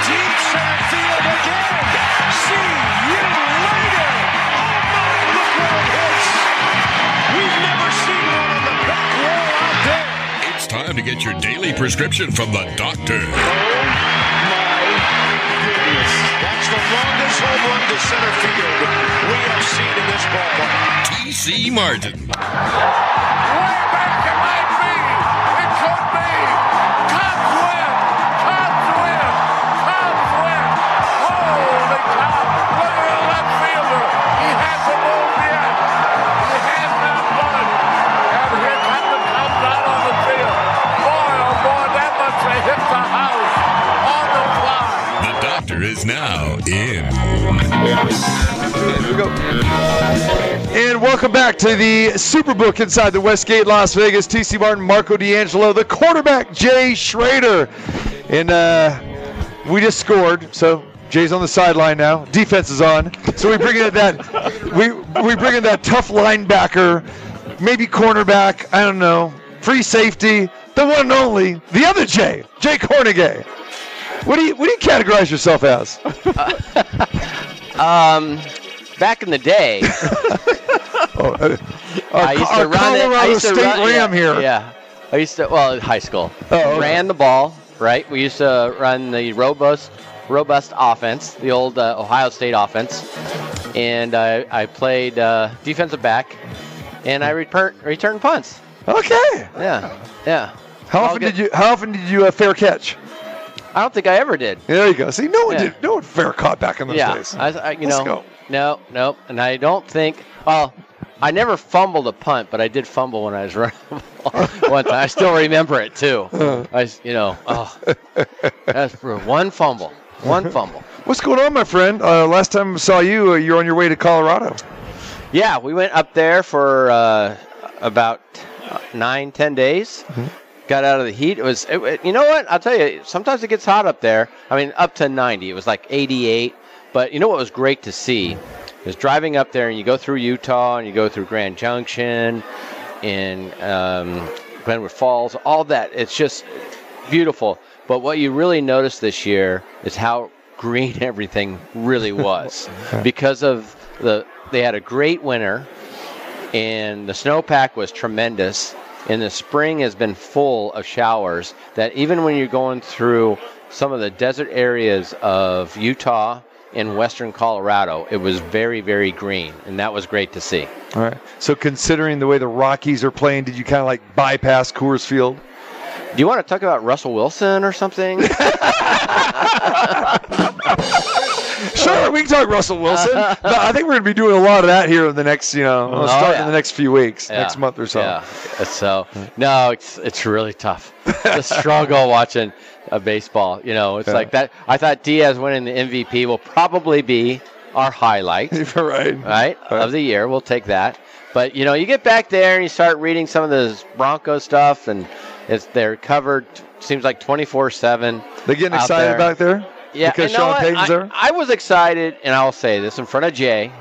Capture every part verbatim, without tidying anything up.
Deep center field again. See you later. Oh, my, look what it hits. We've never seen one on the back wall out there. It's time to get your daily prescription from the doctor. Oh, my goodness. That's the longest home run to center field we have seen in this ballpark. T C. Martin. Way back to right field. It could be. Cobweb. Is now in. And welcome back to the Superbook inside the Westgate, Las Vegas. T C. Martin, Marco D'Angelo, the quarterback, Jay Schrader. And uh, we just scored, so Jay's on the sideline now. Defense is on. So we bring in that, we, we bring in that tough linebacker, maybe cornerback, I don't know, free safety, the one and only, the other Jay, Jay Kornegay. What do you what do you categorize yourself as? Uh, um, back in the day, oh, uh, our, I used to run it. I used to State run, Ram yeah, here. Yeah, I used to. Well, high school, oh, okay. Ran the ball. Right, we used to run the robust, robust offense, the old uh, Ohio State offense, and I I played uh, defensive back, and I return returned punts. Okay. Yeah, yeah. How often did you How often did you uh, fair catch? I don't think I ever did. There you go. See, no one yeah. did. No one fair caught back in those yeah. days. I, I, you Let's know, go. No, no. And I don't think, well, I never fumbled a punt, but I did fumble when I was running the ball one time. I still remember it, too. Uh. I, you know, oh, that's brutal. One fumble. One fumble. What's going on, my friend? Uh, last time I saw you, uh, you were on your way to Colorado. Yeah, we went up there for uh, about nine, ten days. Mm-hmm. Got out of the heat. It was, it, it, you know what? I'll tell you, sometimes it gets hot up there. I mean, up to ninety. It was like eighty-eight. But you know what was great to see? It was driving up there, and you go through Utah, and you go through Grand Junction, and um, Glenwood Falls, all that. It's just beautiful. But what you really noticed this year is how green everything really was. Because of the, they had a great winter, and the snowpack was tremendous. And the spring has been full of showers that even when you're going through some of the desert areas of Utah and western Colorado, it was very, very green. And that was great to see. All right. So considering the way the Rockies are playing, did you kind of like bypass Coors Field? Do you want to talk about Russell Wilson or something? Sure, we can talk Russell Wilson. But I think we're going to be doing a lot of that here in the next, you know, oh, starting yeah. in the next few weeks, yeah. next month or so. Yeah. So, no, it's it's really tough. It's a struggle watching a baseball. You know, it's yeah. like that. I thought Diaz winning the M V P will probably be our highlight, right. right, of the year. We'll take that. But, you know, you get back there and you start reading some of this Broncos stuff, and it's they're covered, seems like twenty-four seven. They're getting excited there. Back there? Yeah, because Sean Payton's there? I, I was excited, and I'll say this in front of Jay,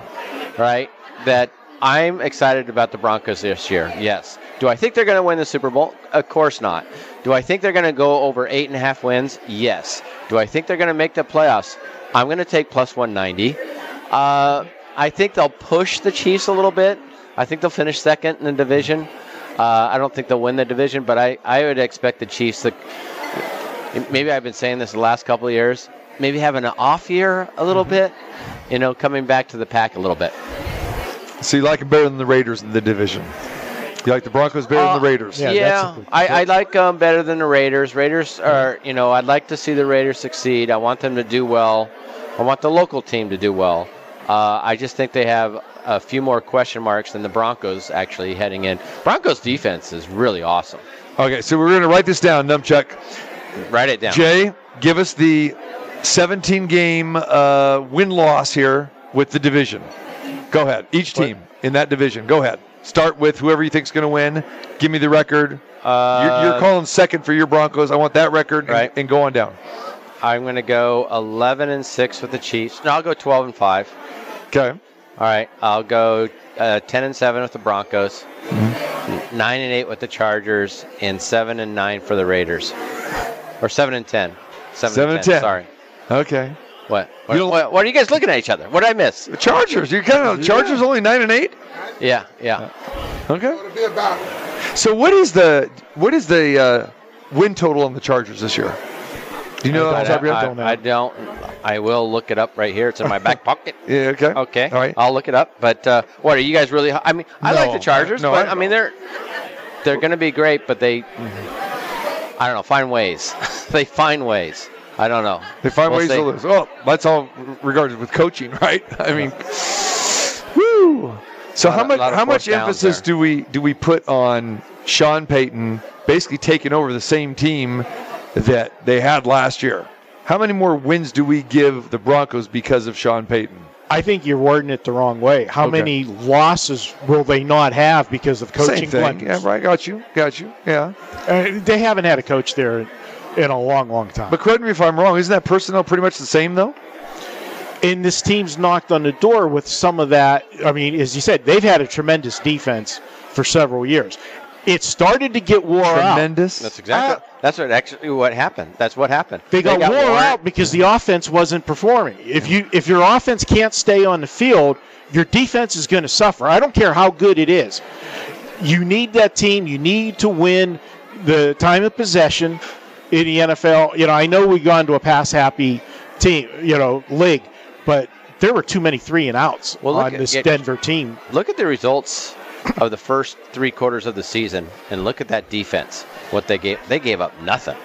right, that I'm excited about the Broncos this year, yes. Do I think they're going to win the Super Bowl? Of course not. Do I think they're going to go over eight and a half wins? Yes. Do I think they're going to make the playoffs? I'm going to take plus one ninety. Uh, I think they'll push the Chiefs a little bit. I think they'll finish second in the division. Uh, I don't think they'll win the division, but I, I would expect the Chiefs to – maybe I've been saying this the last couple of years – maybe having an off year a little bit, you know, coming back to the pack a little bit. So you like them better than the Raiders in the division? You like the Broncos better uh, than the Raiders? Yeah, yeah that's a, I, I like them better than the Raiders. Raiders are, you know, I'd like to see the Raiders succeed. I want them to do well. I want the local team to do well. Uh, I just think they have a few more question marks than the Broncos actually heading in. Broncos defense is really awesome. Okay, so we're going to write this down, Numbchuck. Write it down. Jay, give us the seventeen-game uh, win-loss here with the division. Go ahead. Each team what? in that division. Go ahead. Start with whoever you think's going to win. Give me the record. Uh, you're, you're calling second for your Broncos. I want that record, and, right. and go on down. I'm going to go eleven and six with the Chiefs. No, I'll go twelve and five. Okay. All right. I'll go uh, ten and seven with the Broncos. Mm-hmm. nine and eight with the Chargers, and seven and nine for the Raiders. Or seven and ten. seven, seven and ten. ten. Sorry. Okay. What? What, you what? What are you guys looking at each other? What did I miss? Chargers. You kind of yeah. Chargers only nine and eight. Yeah. Yeah. Okay. So what is the what is the uh, win total on the Chargers this year? Do you know? I, that I, I, I, I don't. I will look it up right here. It's in my back pocket. Yeah. Okay. Okay. All right. I'll look it up. But uh, what are you guys really? I mean, I no. like the Chargers. No, but I, I mean they're they're going to be great, but they I don't know. Find ways. they find ways. I don't know. They find we'll ways see. to lose. Oh, that's all regarded with coaching, right? I mean, woo. So how much how much emphasis do we do we put on Sean Payton basically taking over the same team that they had last year? How many more wins do we give the Broncos because of Sean Payton? I think you're wording it the wrong way. How okay. many losses will they not have because of coaching? Same thing. Yeah, right. Got you. Got you. Yeah. Uh, they haven't had a coach there in a long, long time. But correct me if I'm wrong. Isn't that personnel pretty much the same, though? And this team's knocked on the door with some of that. I mean, as you said, they've had a tremendous defense for several years. It started to get wore tremendous. out. Tremendous. That's exactly. Uh, that's what actually what happened. That's what happened. They got, they got wore, wore out because the offense wasn't performing. If you if your offense can't stay on the field, your defense is going to suffer. I don't care how good it is. You need that team. You need to win the time of possession. In the N F L, you know, I know we've gone to a pass-happy team, you know, league, but there were too many three and outs well, on at, this yeah, Denver team. Look at the results of the first three quarters of the season, and look at that defense. What they gave, they gave up nothing.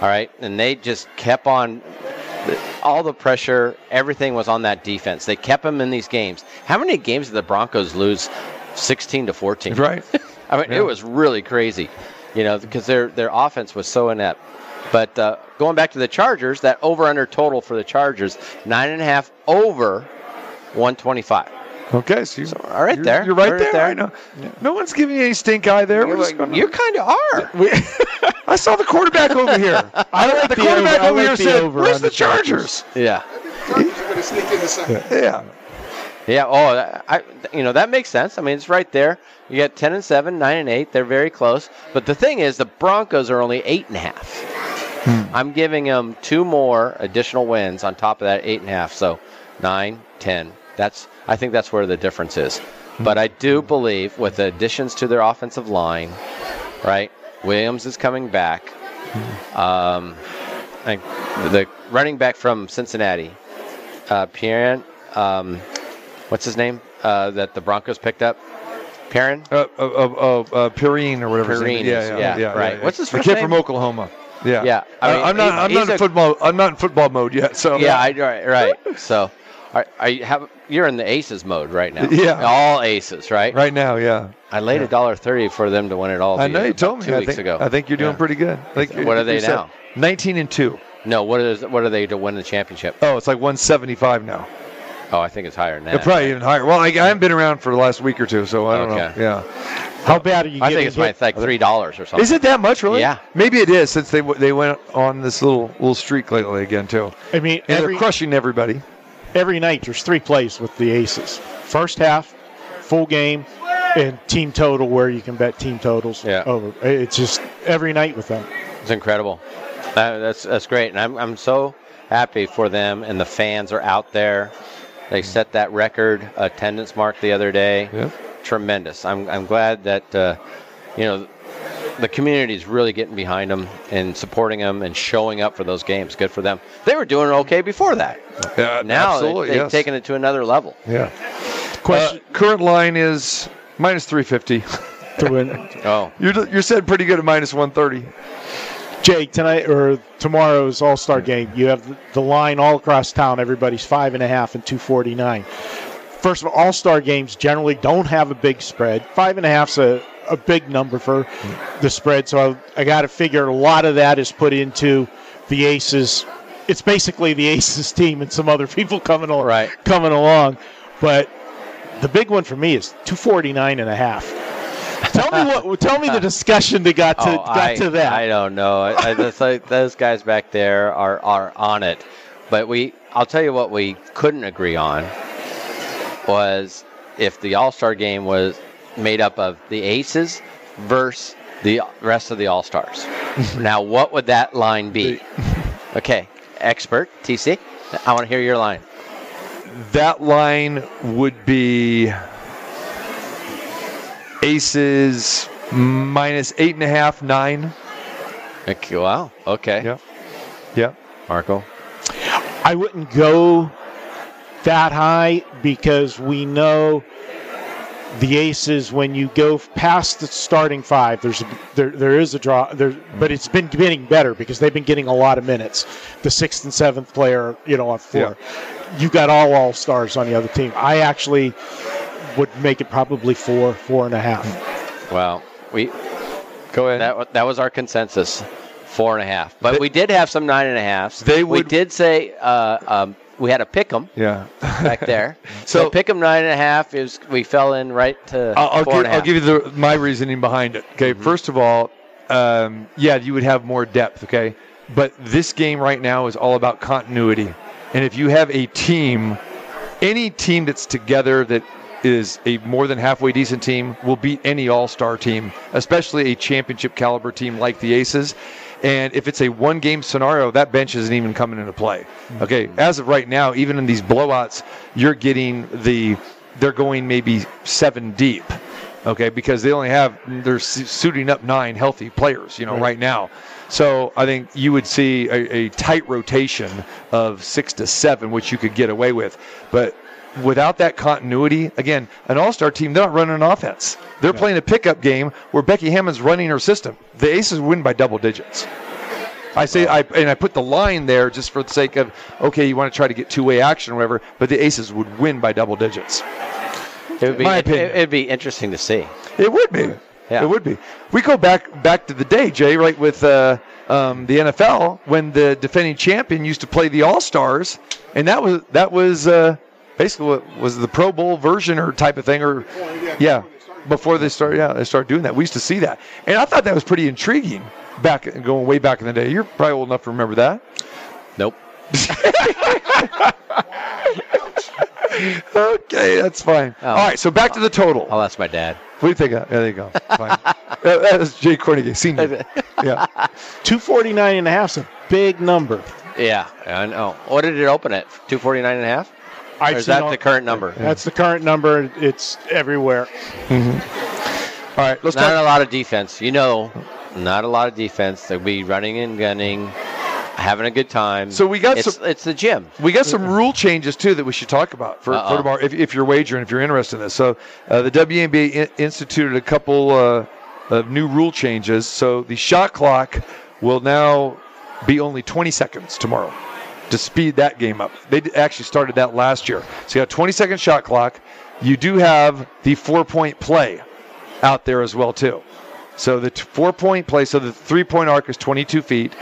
All right, and they just kept on. All the pressure, everything was on that defense. They kept them in these games. How many games did the Broncos lose? sixteen to fourteen. Right. I mean, yeah. It was really crazy. You know, because their their offense was so inept. But uh, going back to the Chargers, that over-under total for the Chargers, nine and a half over one twenty-five. Okay, so, you, so all right, you're, there, you're right, right there. there. I know. Yeah. No one's giving you any stink eye there. You're like, you kind of are. We, I saw the quarterback over here. I like the, the quarterback over, over here said, over "Where's the, the Chargers?" Chargers? Yeah. yeah. Yeah. Yeah. Oh, I. You know that makes sense. I mean, it's right there. You got ten and seven, nine and eight. They're very close. But the thing is, the Broncos are only eight and a half. Hmm. I'm giving them two more additional wins on top of that eight and a half. So nine, ten. That's. I think that's where the difference is. Hmm. But I do believe with the additions to their offensive line, right? Williams is coming back. Hmm. Um, I, the running back from Cincinnati, uh, Pierre. Um, what's his name? Uh, that the Broncos picked up. Perrin? Uh, uh, uh, uh, Perrine or whatever. Perrine, yeah, yeah, yeah, yeah, yeah, right. Yeah, yeah. What's his first name? The kid from Oklahoma. Yeah, yeah. I mean, I'm not. I'm not in a, football. I'm not in football mode yet. So yeah, I, right, right. So, I, I have. You're in the Aces mode right now. Yeah, all Aces, right? Right now, yeah. I laid a dollar thirty for them to win it all. I know you told me two I weeks think, ago. I think you're doing yeah. pretty good. Like, what are they now? Nineteen and two. No, what is? What are they to win the championship? Oh, it's like one seventy-five now. Oh, I think it's higher now. It's probably even higher. Well, I, I haven't been around for the last week or two, so I don't okay. know. Yeah. How bad are you? I think it's hit? like three dollars or something. Is it that much, really? Yeah. Maybe it is since they they went on this little little streak lately again too. I mean, and every, they're crushing everybody. Every night there's three plays with the Aces: first half, full game, and team total, where you can bet team totals. Yeah. Over. It's just every night with them. It's incredible. Uh, that's that's great, and I'm I'm so happy for them, and the fans are out there. They set that record attendance mark the other day. Yeah. Tremendous. I'm I'm glad that uh, you know the community is really getting behind them and supporting them and showing up for those games. Good for them. They were doing okay before that. Yeah, now they, they've yes. taken it to another level. Yeah. Question. Uh, current line is minus three fifty to win. Oh, you're you're sitting pretty good at minus one thirty. Jake, tonight or tomorrow's All-Star game, you have the line all across town. Everybody's five and a half and two forty-nine. First of all, All-Star games generally don't have a big spread. Five and a half's a, a big number for the spread, so I, I got to figure a lot of that is put into the Aces it's basically the Aces team and some other people coming along. Right. Coming along. But the big one for me is two forty-nine and a half. Tell me what. Tell me the discussion that got to oh, got I, to that. I don't know. I, I, that's like, those guys back there are are on it. But we, I'll tell you what we couldn't agree on was if the All-Star game was made up of the Aces versus the rest of the All-Stars. Now, what would that line be? Okay, expert, T C, I want to hear your line. That line would be Aces minus eight and a half, nine. Okay, wow, okay. Yeah, yeah. Marco? I wouldn't go that high because we know the Aces, when you go past the starting five, there's a, there there is a draw there, but it's been getting better because they've been getting a lot of minutes. The sixth and seventh player, you know, on four. Yeah. You've got all all stars on the other team. I actually would make it probably four, four and a half. Well, we go ahead. That that was our consensus, four and a half. But they, we did have some nine and a halfs. They would, we did say. Uh, um, We had a pick 'em, yeah, back there. So, so pick 'em nine and a half is we fell in right to I'll, four give, and a half. I'll give you the, my reasoning behind it. Okay, mm-hmm. First of all, um, yeah, you would have more depth. Okay, but this game right now is all about continuity, and if you have a team, any team that's together that is a more than halfway decent team will beat any all-star team, especially a championship caliber team like the Aces. And if it's a one-game scenario, that bench isn't even coming into play. Okay, as of right now, even in these blowouts, you're getting the they're going maybe seven deep. Okay, because they only have they're suiting up nine healthy players, you know, right, right now. So I think you would see a, a tight rotation of six to seven, which you could get away with, but. Without that continuity, again, an all-star team, they're not running an offense. They're yeah. playing a pickup game where Becky Hammond's running her system. The Aces win by double digits. I say, I and I put the line there just for the sake of, okay, you want to try to get two-way action or whatever, but the Aces would win by double digits. It would be, my opinion. It would be interesting to see. It would be. Yeah. It would be. We go back back to the day, Jay, right, with uh, um, the N F L when the defending champion used to play the All-Stars, and that was that was uh, – basically, what was the Pro Bowl version or type of thing, or yeah, before they started, yeah, they started doing that. We used to see that, and I thought that was pretty intriguing back going way back in the day. You're probably old enough to remember that. Nope. Okay, that's fine. Oh, all right, so back to the total. I'll ask my dad. What do you think? Of? Yeah, there you go. Fine. That was Jay Kornegay, senior. Yeah, two forty nine and a half is a big number. Yeah, I know. What did it open at? Two forty nine and a half. I've or is that all, the current number? That's the current number. It's everywhere. Mm-hmm. All right, let's not talk. a lot of defense. You know, not a lot of defense. They'll be running and gunning, having a good time. So we got it's, some, it's the gym. We got some rule changes too that we should talk about for, for tomorrow. If, if you're wagering, if you're interested in this, so uh, the W N B A in, instituted a couple uh, of new rule changes. So the shot clock will now be only twenty seconds tomorrow. To speed that game up. They actually started that last year. So you got a twenty-second shot clock. You do have the four-point play out there as well, too. So the t- four-point play, so the three-point arc is twenty-two feet.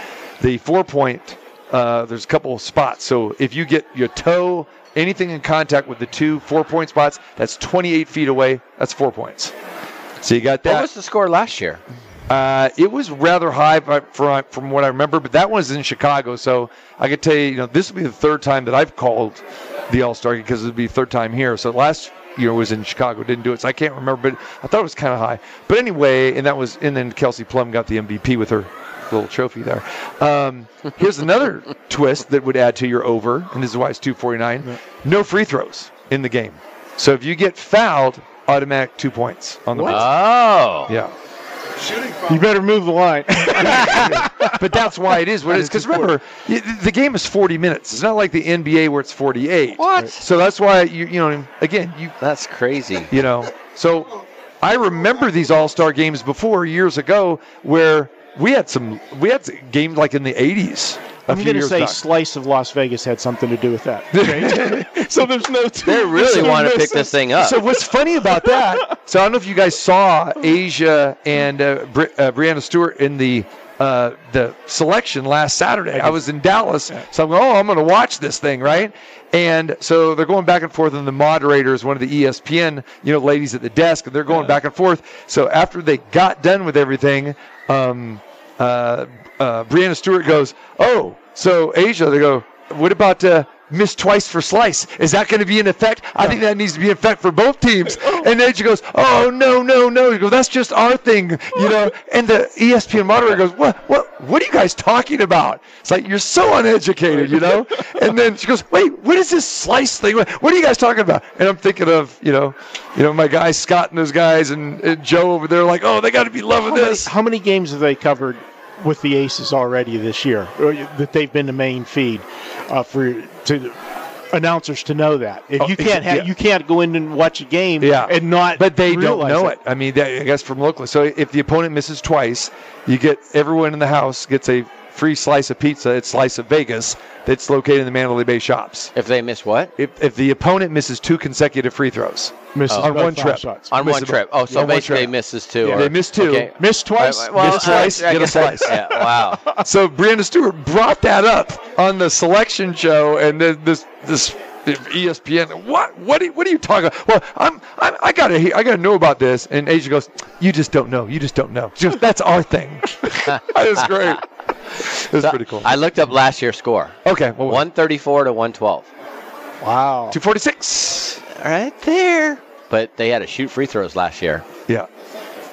The four-point, uh, there's a couple of spots. So if you get your toe, anything in contact with the two four-point spots, that's twenty-eight feet away. That's four points. So you got that. What was the score last year? Uh, it was rather high from from what I remember, but that one's in Chicago, so I could tell you, you know, this will be the third time that I've called the All-Star because it would be the third time here. So last year was in Chicago, didn't do it, so I can't remember, but I thought it was kind of high. But anyway, and that was, and then Kelsey Plum got the M V P with her little trophy there. Um, here's another twist that would add to your over, and this is why it's two forty-nine. Yeah. No free throws in the game. So if you get fouled, automatic two points on the what? Oh. Yeah. You better move the line. But that's why it is what it is. Because remember, the game is forty minutes. It's not like the N B A where it's forty-eight. What? So that's why, you you know, again, you. That's crazy. You know, so I remember these All-Star games before years ago where we had some, we had a game like in the eighties. I'm going to say back. Slice of Las Vegas had something to do with that. Okay? So there's no two. They really want to pick this thing up. So what's funny about that, so I don't know if you guys saw A'ja and uh, Bre- uh, Breanna Stewart in the uh, the selection last Saturday. I, I was in Dallas, so I'm going, oh, I'm going to watch this thing, right? And so they're going back and forth, and the moderator is one of the E S P N, you know, ladies at the desk, and they're going yeah. back and forth. So after they got done with everything, um, uh, uh, Breanna Stewart goes, oh, so A'ja, they go, what about uh, Miss Twice for Slice? Is that going to be in effect? I think that needs to be in effect for both teams. And A'ja goes, oh, no, no, no. You go, that's just our thing, you know. And the E S P N moderator goes, what, what, what are you guys talking about? It's like, you're so uneducated, you know. And then she goes, wait, what is this slice thing? What, what are you guys talking about? And I'm thinking of, you know, you know, my guy Scott and those guys and, and Joe over there, like, oh, they got to be loving how this. Many, how many games have they covered with the Aces already this year, that they've been the main feed uh, for to announcers to know that? If you can't have, yeah. you can't go in and watch a game yeah. and not But they don't know it. it. I mean, I guess from locally. So if the opponent misses twice, you get everyone in the house gets a free slice of pizza at Slice of Vegas that's located in the Mandalay Bay shops. If they miss what? If if the opponent misses two consecutive free throws. Misses oh, on one trip. Shots. On misses one trip. Oh, so yeah, basically misses two. Yeah, or, they miss two. Okay. Miss twice. Well, well, miss twice, uh, get a slice. Yeah, wow. So Breanna Stewart brought that up on the selection show, and then this this E S P N. What what are, what are you talking about? Well, I'm, I'm I gotta I gotta know about this. And A'ja goes, you just don't know. You just don't know. Just that's our thing. That is great. It was so pretty cool. I looked up last year's score. Okay. Well, one thirty-four to one twelve. Wow. two forty-six. Right there. But they had to shoot free throws last year. Yeah.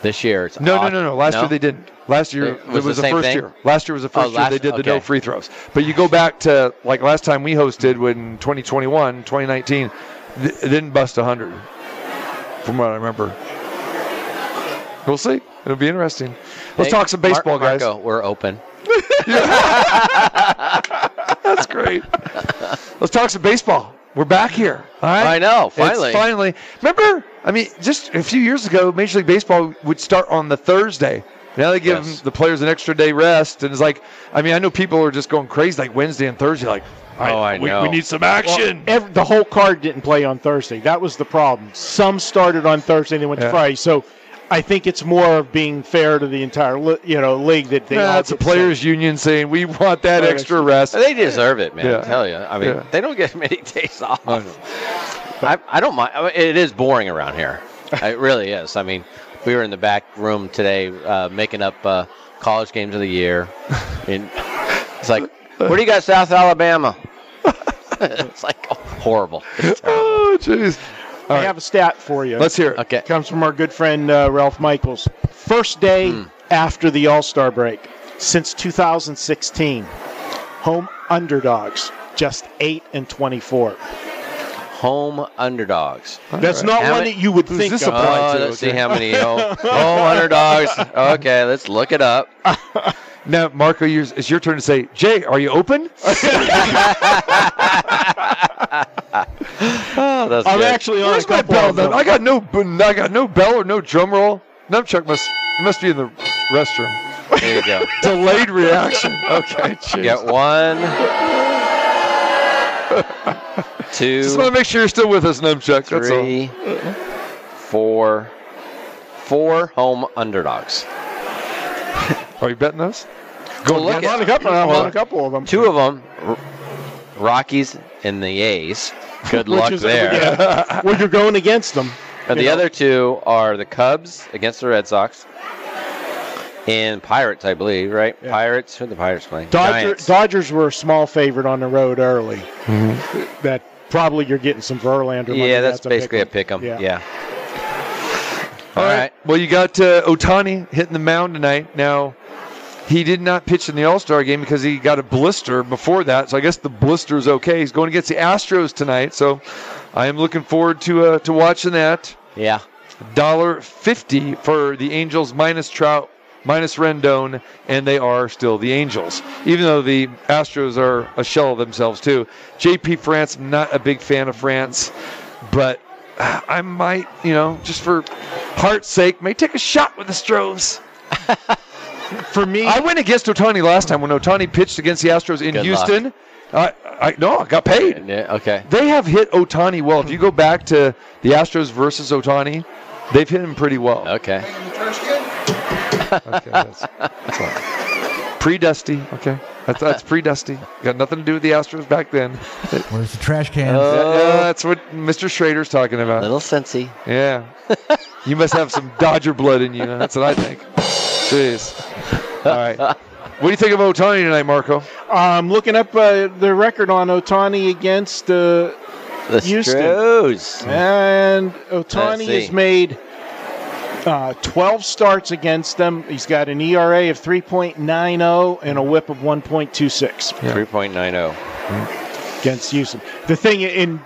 This year it's No, odd. no, no, no. Last no? year they didn't. Last year it was, it was the, the first thing? year. Last year was the first oh, year last, they did the okay. no free throws. But you go back to like last time we hosted when twenty twenty-one, twenty nineteen, th- it didn't bust one hundred from what I remember. We'll see. It'll be interesting. Let's hey, talk some baseball, Martin guys. Marco, we're open. That's great. Let's talk some baseball. We're back here. All right? I know. Finally. It's finally. Remember, I mean, just a few years ago, Major League Baseball would start on the Thursday. Now they give yes. them, the players an extra day rest. And it's like, I mean, I know people are just going crazy like Wednesday and Thursday. Like, right, oh, I we, know. We need some action. Well, every, the whole card didn't play on Thursday. That was the problem. Some started on Thursday and they went yeah. to Friday. So I think it's more of being fair to the entire, you know, league that they. Nah, it's a players' union saying we want that extra rest. They deserve it, man. Yeah. I tell you, I mean, yeah. they don't get many days off. I don't, I, I don't mind. I mean, it is boring around here. It really is. I mean, we were in the back room today uh, making up uh, college games of the year, and it's like, where do you got South Alabama? It's like oh, horrible. It's oh, jeez. All I right. have a stat for you. Let's hear it. Okay. It comes from our good friend uh, Ralph Michaels. First day mm. after the All-Star break since two thousand sixteen, home underdogs just eight and twenty-four. Home underdogs. That's right. Not how one many, that you would think this of. Oh, to, let's okay. see how many home, home underdogs. Okay, let's look it up. Now, Marco, it's your turn to say, Jay, are you open? Oh, that's I'm good. actually on. Where's my bell? Then? I got no, I got no bell or no drum roll. Nunchuck must must be in the restroom. There you go. Delayed reaction. Okay, cheers. Get one, two. Just want to make sure you're still with us, Nunchuck. Three, that's all. four, four home underdogs. Are you betting those? Go well, look. At, a couple, I'm on a couple of them. Two of them, R- Rockies and the A's. Good luck is, there. Yeah. Well, you're going against them. The know? other two are the Cubs against the Red Sox and Pirates, I believe, right? Yeah. Pirates. Who are the Pirates playing? Dodger, Dodgers were a small favorite on the road early. Mm-hmm. That probably you're getting some Verlander. Money. Yeah, that's, that's basically a pick 'em. Yeah. yeah. All, All right. right. Well, you got uh, Ohtani hitting the mound tonight. Now, he did not pitch in the All-Star game because he got a blister before that, so I guess the blister's okay. He's going against the Astros tonight, so I am looking forward to uh, to watching that. Yeah. one dollar fifty for the Angels minus Trout, minus Rendon, and they are still the Angels, even though the Astros are a shell of themselves too. J P France, I'm not a big fan of France, but I might, you know, just for heart's sake, may take a shot with the Astros. For me, I went against Ohtani last time when Ohtani pitched against the Astros in Houston. I, I no, I got paid. Yeah, okay. They have hit Ohtani well. If you go back to the Astros versus Ohtani, they've hit him pretty well. Okay. Okay. That's, that's all right. Pre-Dusty. Okay. That's, that's pre-Dusty. Got nothing to do with the Astros back then. Where's the trash can? Oh. Yeah, that's what Mister Schrader's talking about. A little sensey. Yeah. You must have some Dodger blood in you. That's what I think. Jeez. All right. What do you think of Ohtani tonight, Marco? I'm um, looking up uh, the record on Ohtani against uh, the Houston. Astros. And Ohtani has made uh, twelve starts against them. He's got an E R A of three point nine oh and a whip of one point two six. Yeah. three point nine oh. Against Houston. The thing in...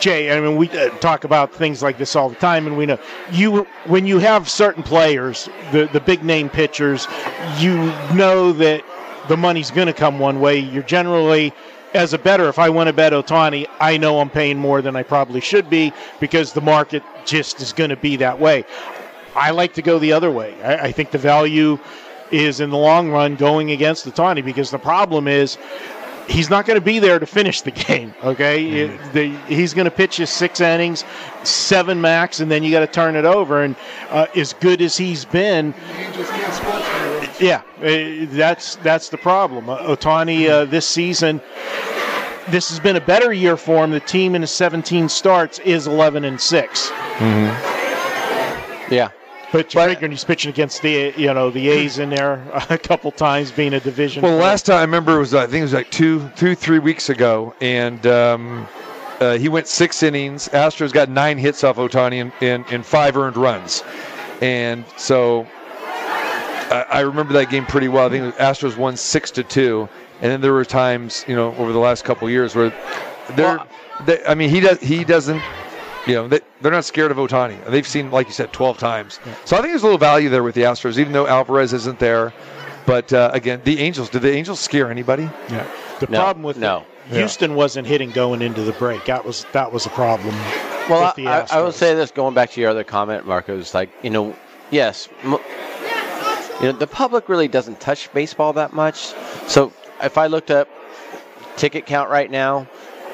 Jay, I mean, we talk about things like this all the time, and we know you when you have certain players, the, the big-name pitchers, you know that the money's going to come one way. You're generally, as a bettor, if I want to bet Ohtani, I know I'm paying more than I probably should be because the market just is going to be that way. I like to go the other way. I, I think the value is, in the long run, going against Ohtani because the problem is he's not going to be there to finish the game, okay? Mm-hmm. it, the, he's going to pitch his six innings, seven max, and then you got to turn it over. And uh, as good as he's been, yeah, it, that's that's the problem. Uh, Ohtani uh, this season, this has been a better year for him. The team in his seventeen starts is eleven and six. Mm-hmm. Yeah. But you're figuring he's pitching against the you know the A's in there a couple times, being a division. Well, player. Last time I remember it was I think it was like two, two, three weeks ago, and um, uh, he went six innings. Astros got nine hits off Ohtani and, and, and five earned runs, and so I, I remember that game pretty well. I think the Astros won six to two, and then there were times you know over the last couple of years where they're, wow. they, I mean he does he doesn't. You know, they, they're not scared of Ohtani. They've seen, like you said, twelve times. Yeah. So I think there's a little value there with the Astros, even though Alvarez isn't there. But, uh, again, the Angels, did the Angels scare anybody? Yeah. The no, problem with no. Houston yeah. wasn't hitting going into the break. That was that was a problem well, with the Astros. I, I would say this, going back to your other comment, Marcos, like, you know, yes, m- you know, the public really doesn't touch baseball that much. So if I looked up ticket count right now,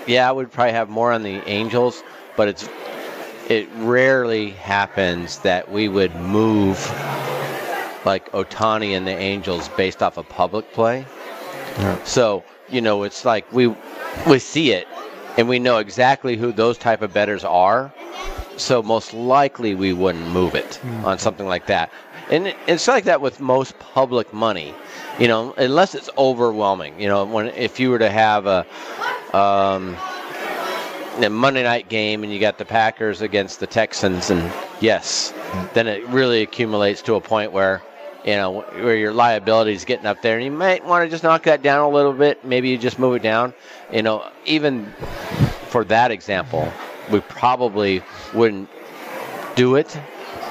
yeah, I would probably have more on the Angels. But it's it rarely happens that we would move like Ohtani and the Angels based off of public play. Yeah. So, you know, it's like we we see it and we know exactly who those type of bettors are. So most likely we wouldn't move it mm-hmm. on something like that. And it's like that with most public money, you know, unless it's overwhelming. You know, when if you were to have a um, the Monday night game and you got the Packers against the Texans, and yes, then it really accumulates to a point where, you know, where your liability is getting up there, and you might want to just knock that down a little bit. Maybe you just move it down. You know, even for that example, we probably wouldn't do it,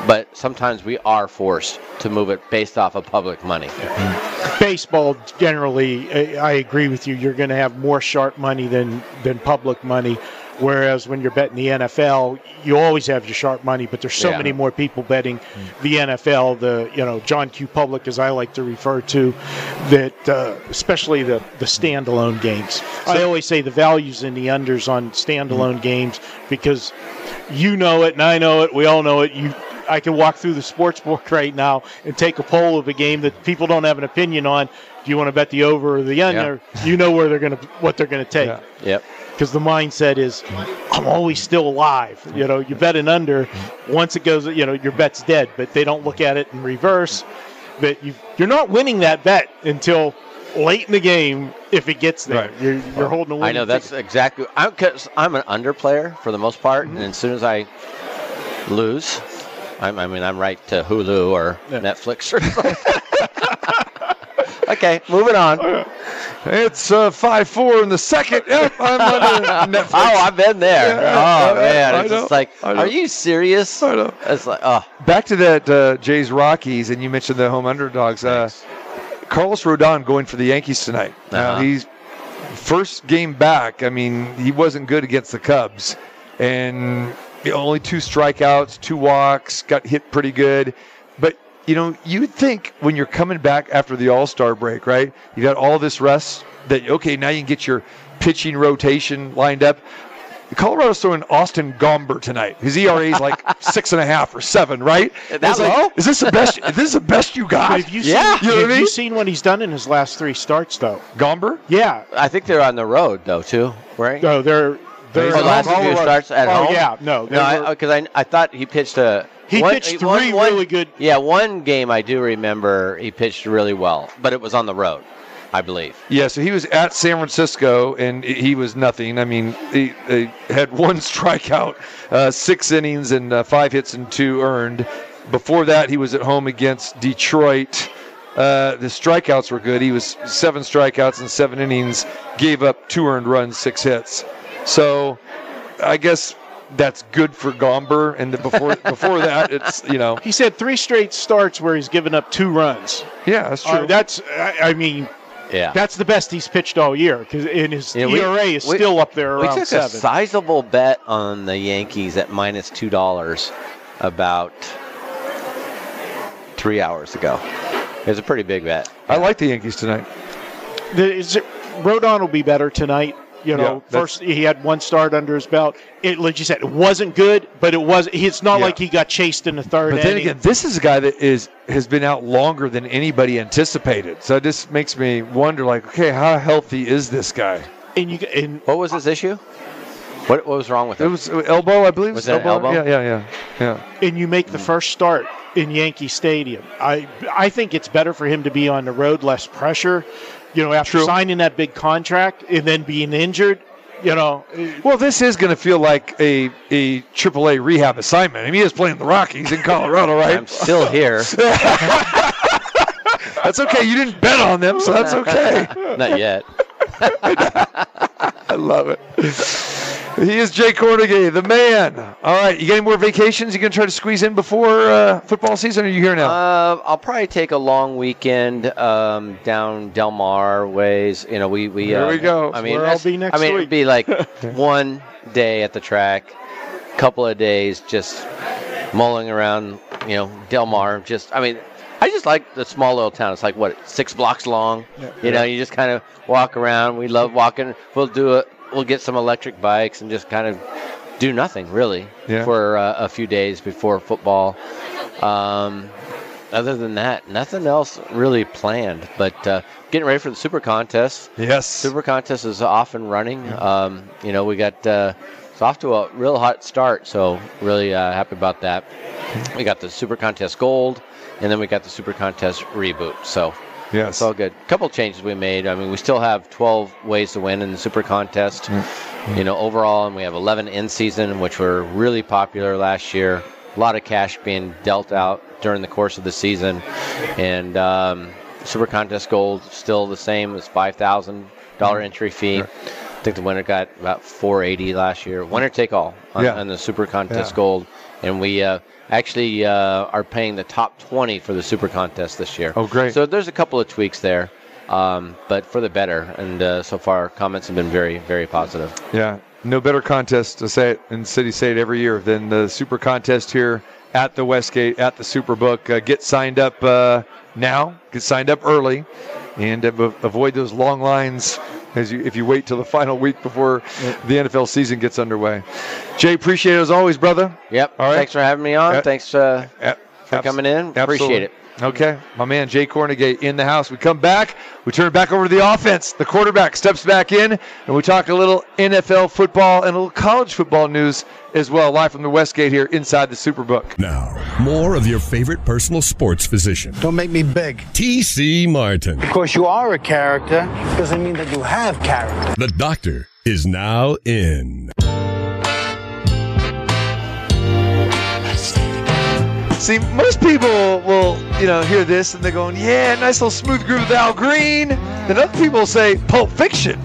but sometimes we are forced to move it based off of public money. Baseball, generally, I agree with you. You're going to have more sharp money than, than public money. Whereas when you're betting the N F L, you always have your sharp money, but there's so yeah. many more people betting the N F L, the you know John Q. Public, as I like to refer to, that uh, especially the, the standalone games. So, I always say the values in the unders on standalone mm-hmm. games because you know it and I know it, we all know it. You, I can walk through the sports book right now and take a poll of a game that people don't have an opinion on. Do you want to bet the over or the under? Yeah. You know where they're going to what they're going to take. Yeah. Yep. Because the mindset is, I'm always still alive. You know, you bet an under, once it goes, you know, your bet's dead. But they don't look at it in reverse. But you, you're not winning that bet until late in the game if it gets there. Right. You're, you're holding a win. I know, that's ticket. Exactly. I'm, 'cause I'm an under player for the most part. Mm-hmm. And as soon as I lose, I'm, I mean, I'm right to Hulu or yeah. Netflix or something. Okay, moving on. It's uh, five four in the second. Yep, I'm on Netflix. Oh, I've been there. Yeah, oh, man. I it's know, just like, are you serious? I know. It's like, oh. Back to that uh, Jays Rockies, and you mentioned the home underdogs. Uh, Carlos Rodon going for the Yankees tonight. Uh-huh. Now, he's first game back. I mean, he wasn't good against the Cubs. And only two strikeouts, two walks, got hit pretty good. But you know, you'd think when you're coming back after the All-Star break, right, you got all this rest that, okay, now you can get your pitching rotation lined up. Colorado's throwing Austin Gomber tonight. His E R A is like six and a half or seven, right? That's like, is this the best? Is this the best you got? Have you yeah. Seen, you know have I mean? you seen what he's done in his last three starts, though? Gomber? Yeah, I think they're on the road though, too, right? No, they're they're oh, the last few starts at oh, home. Oh yeah, no, no, because I, I I thought he pitched a. He one, pitched three one, one, really good. Yeah, one game I do remember he pitched really well, but it was on the road, I believe. Yeah, so he was at San Francisco, and he was nothing. I mean, he, he had one strikeout, uh, six innings, and uh, five hits and two earned. Before that, he was at home against Detroit. Uh, the strikeouts were good. He was seven strikeouts and seven innings, gave up two earned runs, six hits. So I guess that's good for Gomber. And the before before that, it's, you know. He's had three straight starts where he's given up two runs. Yeah, that's true. Uh, that's, I, I mean... Yeah, that's the best he's pitched all year because in his yeah, we, E R A is we, still up there around seven. We took seven. A sizable bet on the Yankees at minus two dollars about three hours ago. It was a pretty big bet. I like the Yankees tonight. The, is it, Rodon will be better tonight. You know, yeah, first he had one start under his belt. It, like you said, it wasn't good, but it was. It's not yeah. like he got chased in the third. But then inning. again, this is a guy that is has been out longer than anybody anticipated. So it just makes me wonder, like, okay, how healthy is this guy? And you, and what was his issue? What what was wrong with him? It was elbow, I believe. Was it elbow? elbow? Yeah, yeah, yeah, yeah. And you make the first start in Yankee Stadium. I I think it's better for him to be on the road, less pressure. You know, after True. signing that big contract and then being injured, you know. Well, this is going to feel like a a triple A rehab assignment. I mean, he was playing the Rockies in Colorado, right? I'm still here. That's okay. You didn't bet on them, so that's okay. Not yet. I love it. He is Jay Kornegay, the man. All right, you got any more vacations you going to try to squeeze in before uh, football season, or are you here now? Uh, I'll probably take a long weekend um, down Del Mar ways. You know, we... we Here uh, we go. I mean, I'll be next I mean, week. It'd be like one day at the track, couple of days just mulling around, you know, Del Mar. Just, I mean... I just like the small little town. It's like, what, six blocks long? Yeah, you yeah. know, you just kind of walk around. We love walking. We'll do it. We'll get some electric bikes and just kind of do nothing, really, yeah. for uh, a few days before football. Um, other than that, nothing else really planned. But uh, getting ready for the Super Contest. Yes. Super Contest is off and running. Yeah. Um, you know, we got uh, it's off to a real hot start, so really uh, happy about that. We got the Super Contest Gold. And then we got the Super Contest reboot, so yes. it's all good. A couple changes we made. I mean, we still have twelve ways to win in the Super Contest, mm-hmm. you know, overall, and we have eleven in season, which were really popular last year. A lot of cash being dealt out during the course of the season, and um, Super Contest Gold still the same. It's five thousand dollar mm-hmm. entry fee. Sure. I think the winner got about four eighty last year. Winner take all on, yeah. on the Super Contest yeah. Gold, and we. Uh, Actually, uh, are paying the top twenty for the Super Contest this year. Oh, great. So there's a couple of tweaks there, um, but for the better. And uh, so far, comments have been very, very positive. Yeah. No better contest to say it in City State every year than the Super Contest here at the Westgate, at the Superbook. Uh, get signed up uh, now. Get signed up early. And uh, avoid those long lines as you if you wait till the final week before yep. the N F L season gets underway. Jay, appreciate it as always, brother. Yep. All right. Thanks for having me on. Uh, Thanks uh, uh, for abs- coming in. Absolutely. Appreciate it. Okay. My man, Jay Kornegay in the house. We come back. We turn back over to the offense. The quarterback steps back in, and we talk a little N F L football and a little college football news as well, live from the Westgate here inside the Superbook. Now, more of your favorite personal sports physician. Don't make me beg. T C. Martin. Of course, you are a character. Doesn't mean that you have character. The doctor is now in. See, most people will, you know, hear this and they're going, yeah, nice little smooth groove with Al Green. Then other people say Pulp Fiction.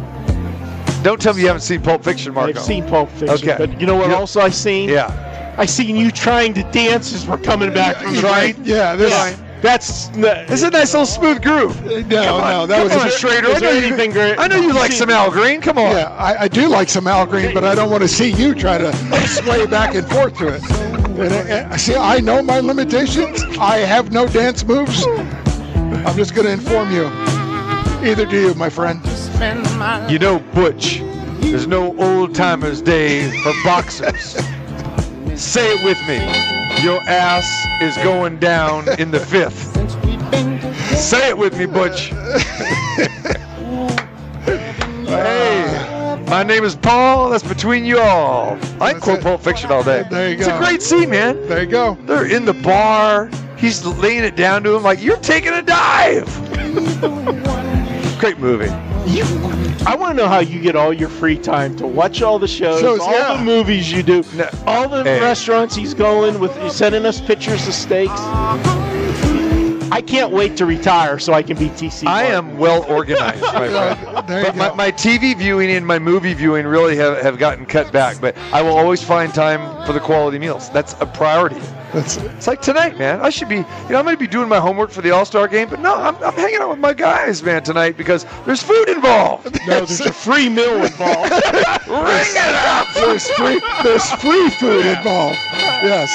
Don't tell me you haven't seen Pulp Fiction, Marco. I've seen Pulp Fiction, okay. But you know what yep. else I've seen? Yeah. I seen you trying to dance as we're coming back from the break. Yeah, this yeah. That's it's a nice little smooth groove. No, no, that was a Schrader. I know anything great. I know you like some Al Green. Come on. Yeah, I, I do like some Al Green, but I don't want to see you try to sway back and forth to it. And, and, see, I know my limitations. I have no dance moves. I'm just going to inform you. Either do you, my friend. You know, Butch. There's no old timers day for boxers. Say it with me. Your ass is going down in the fifth. Say it with me, Butch. Hey, my name is Paul. That's between you all. I can quote Pulp Fiction all day. There you go. It's a great scene, man. There you go. They're in the bar. He's laying it down to him like, you're taking a dive. Great movie. You, I want to know how you get all your free time to watch all the shows, shows all yeah. the movies you do, no, all the hey. restaurants he's going with, he's sending us pictures of steaks. I can't wait to retire so I can be T C. I Martin. am well organized, my friend. But my, my T V viewing and my movie viewing really have, have gotten cut back, but I will always find time for the quality meals. That's a priority. That's it's like tonight, man. I should be, you know, I might be doing my homework for the All-Star game, but no, I'm, I'm hanging out with my guys, man, tonight because there's food involved. No, there's a free meal involved. Ring it up! There's free, there's free food involved. Yes.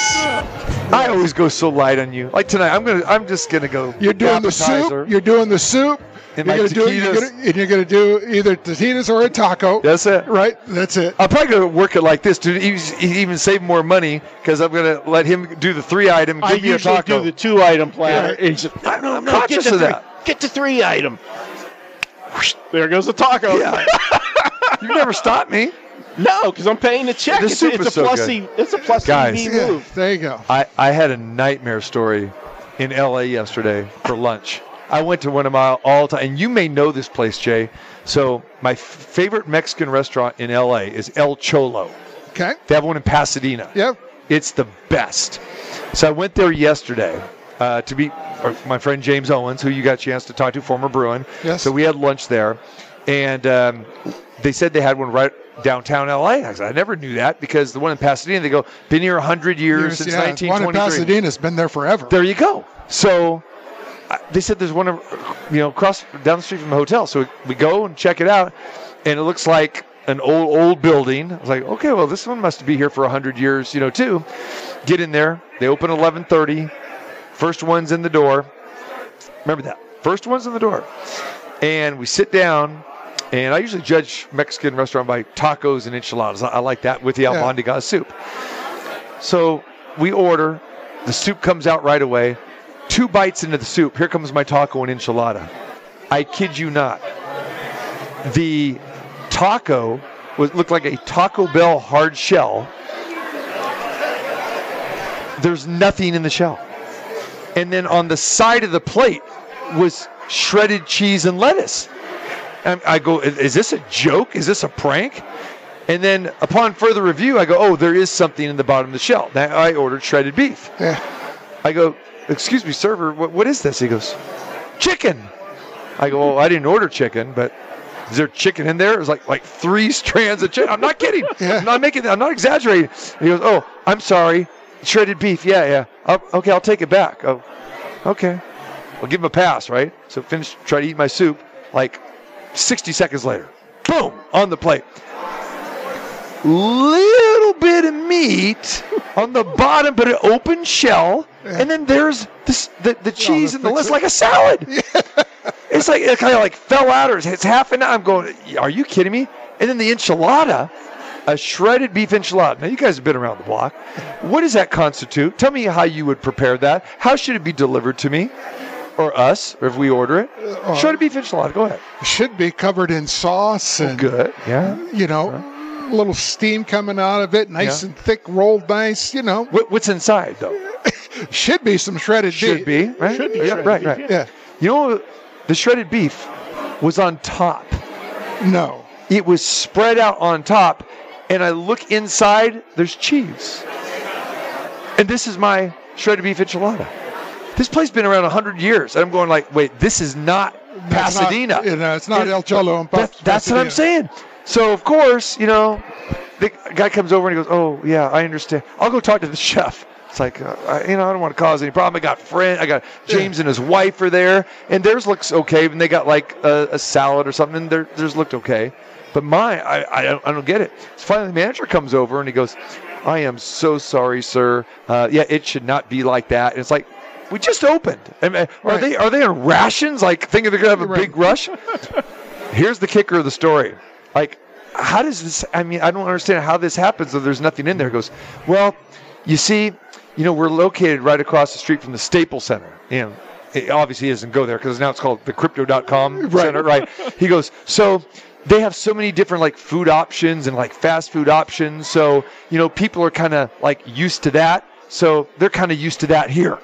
I always go so light on you. Like tonight, I'm gonna, I'm just gonna go. You're doing appetizer. the soup. You're doing the soup. And you're, gonna do, you're gonna, and you're gonna do either taquitos or a taco. That's it, right? That's it. I'm probably gonna work it like this to even save more money because I'm gonna let him do the three item. Give I me usually a taco. do the two item platter. Yeah. Just, I don't, I'm no, conscious of three, that. Get the three item. There goes the taco. Yeah. You never stopped me. No, because I'm paying the check. The it's, soup it's, is a so plusy, good. it's a plus. It's a plus T V yeah, move. There you go. I, I had a nightmare story in L A yesterday for lunch. I went to one of my all-time, and you may know this place, Jay. So my f- favorite Mexican restaurant in L A is El Cholo. Okay. They have one in Pasadena. Yep. It's the best. So I went there yesterday uh, to meet my friend James Owens, who you got a chance to talk to, former Bruin. Yes. So we had lunch there, and um, they said they had one right downtown L A. I said, I never knew that because the one in Pasadena, they go, been here one hundred years, years since yeah, nineteen twenty-three. One in Pasadena's been there forever. There you go. So... they said there's one, you know, across down the street from the hotel. So we go and check it out, and it looks like an old old building. I was like, okay, well, this one must be here for a hundred years, you know, too. Get in there. They open eleven thirty. First one's in the door. Remember that. First one's in the door, and we sit down. And I usually judge Mexican restaurant by tacos and enchiladas. I, I like that with the albondiga yeah. soup. So we order. The soup comes out right away. Two bites into the soup, here comes my taco and enchilada. I kid you not. The taco was, looked like a Taco Bell hard shell. There's nothing in the shell. And then on the side of the plate was shredded cheese and lettuce. And I go, is this a joke? Is this a prank? And then upon further review, I go, oh, there is something in the bottom of the shell. Now I ordered shredded beef. Yeah. I go, excuse me, server, what, what is this? He goes, chicken. I go, well, I didn't order chicken, but is there chicken in there? It was like like three strands of chicken. I'm not kidding. Yeah. I'm not making that. I'm not exaggerating. And he goes, oh, I'm sorry. Shredded beef. Yeah, yeah. I'll, okay, I'll take it back. Oh, okay. I'll give him a pass, right? So finish, try to eat my soup. Like sixty seconds later, boom, on the plate. Little bit of meat on the bottom, but an open shell, yeah. and then there's this, the the cheese no, and the lettuce like a salad. Yeah. It's like it kind of like fell out, or it's half an hour. I'm going, are you kidding me? And then the enchilada, a shredded beef enchilada. Now you guys have been around the block. What does that constitute? Tell me how you would prepare that. How should it be delivered to me? Or us, or if we order it. Uh, shredded beef enchilada. Go ahead. Should be covered in sauce and good. Yeah, you know. Right. Little steam coming out of it, nice yeah. and thick, rolled nice, you know. What, what's inside, though? Should be some shredded Should beef. Should be, right? Should be yeah, right, beef, right. Yeah. yeah. You know, the shredded beef was on top. No. It was spread out on top, and I look inside, there's cheese. And this is my shredded beef enchilada. This place's been around one hundred years, and I'm going like, wait, this is not that's Pasadena. Not, you know, it's not it, El Cholo and Pasadena. That, that's what I'm saying. So, of course, you know, the guy comes over and he goes, oh, yeah, I understand. I'll go talk to the chef. It's like, uh, I, you know, I don't want to cause any problem. I got friend, I got James yeah. and his wife are there, and theirs looks okay, and they got, like, a, a salad or something, and theirs looked okay. But mine, I, I, don't, I don't get it. So finally, the manager comes over and he goes, I am so sorry, sir. Uh, yeah, it should not be like that. And it's like, we just opened. I mean, are right. they are they in rations, like, thinking they're going to have a right. big rush? Here's the kicker of the story. Like, how does this, I mean, I don't understand how this happens though there's nothing in there. He goes, well, you see, you know, we're located right across the street from the Staples Center. You know, it obviously doesn't go there because now it's called the Crypto dot com right. Center, right? He goes, so they have so many different like food options and like fast food options. So, you know, people are kind of like used to that. So they're kind of used to that here.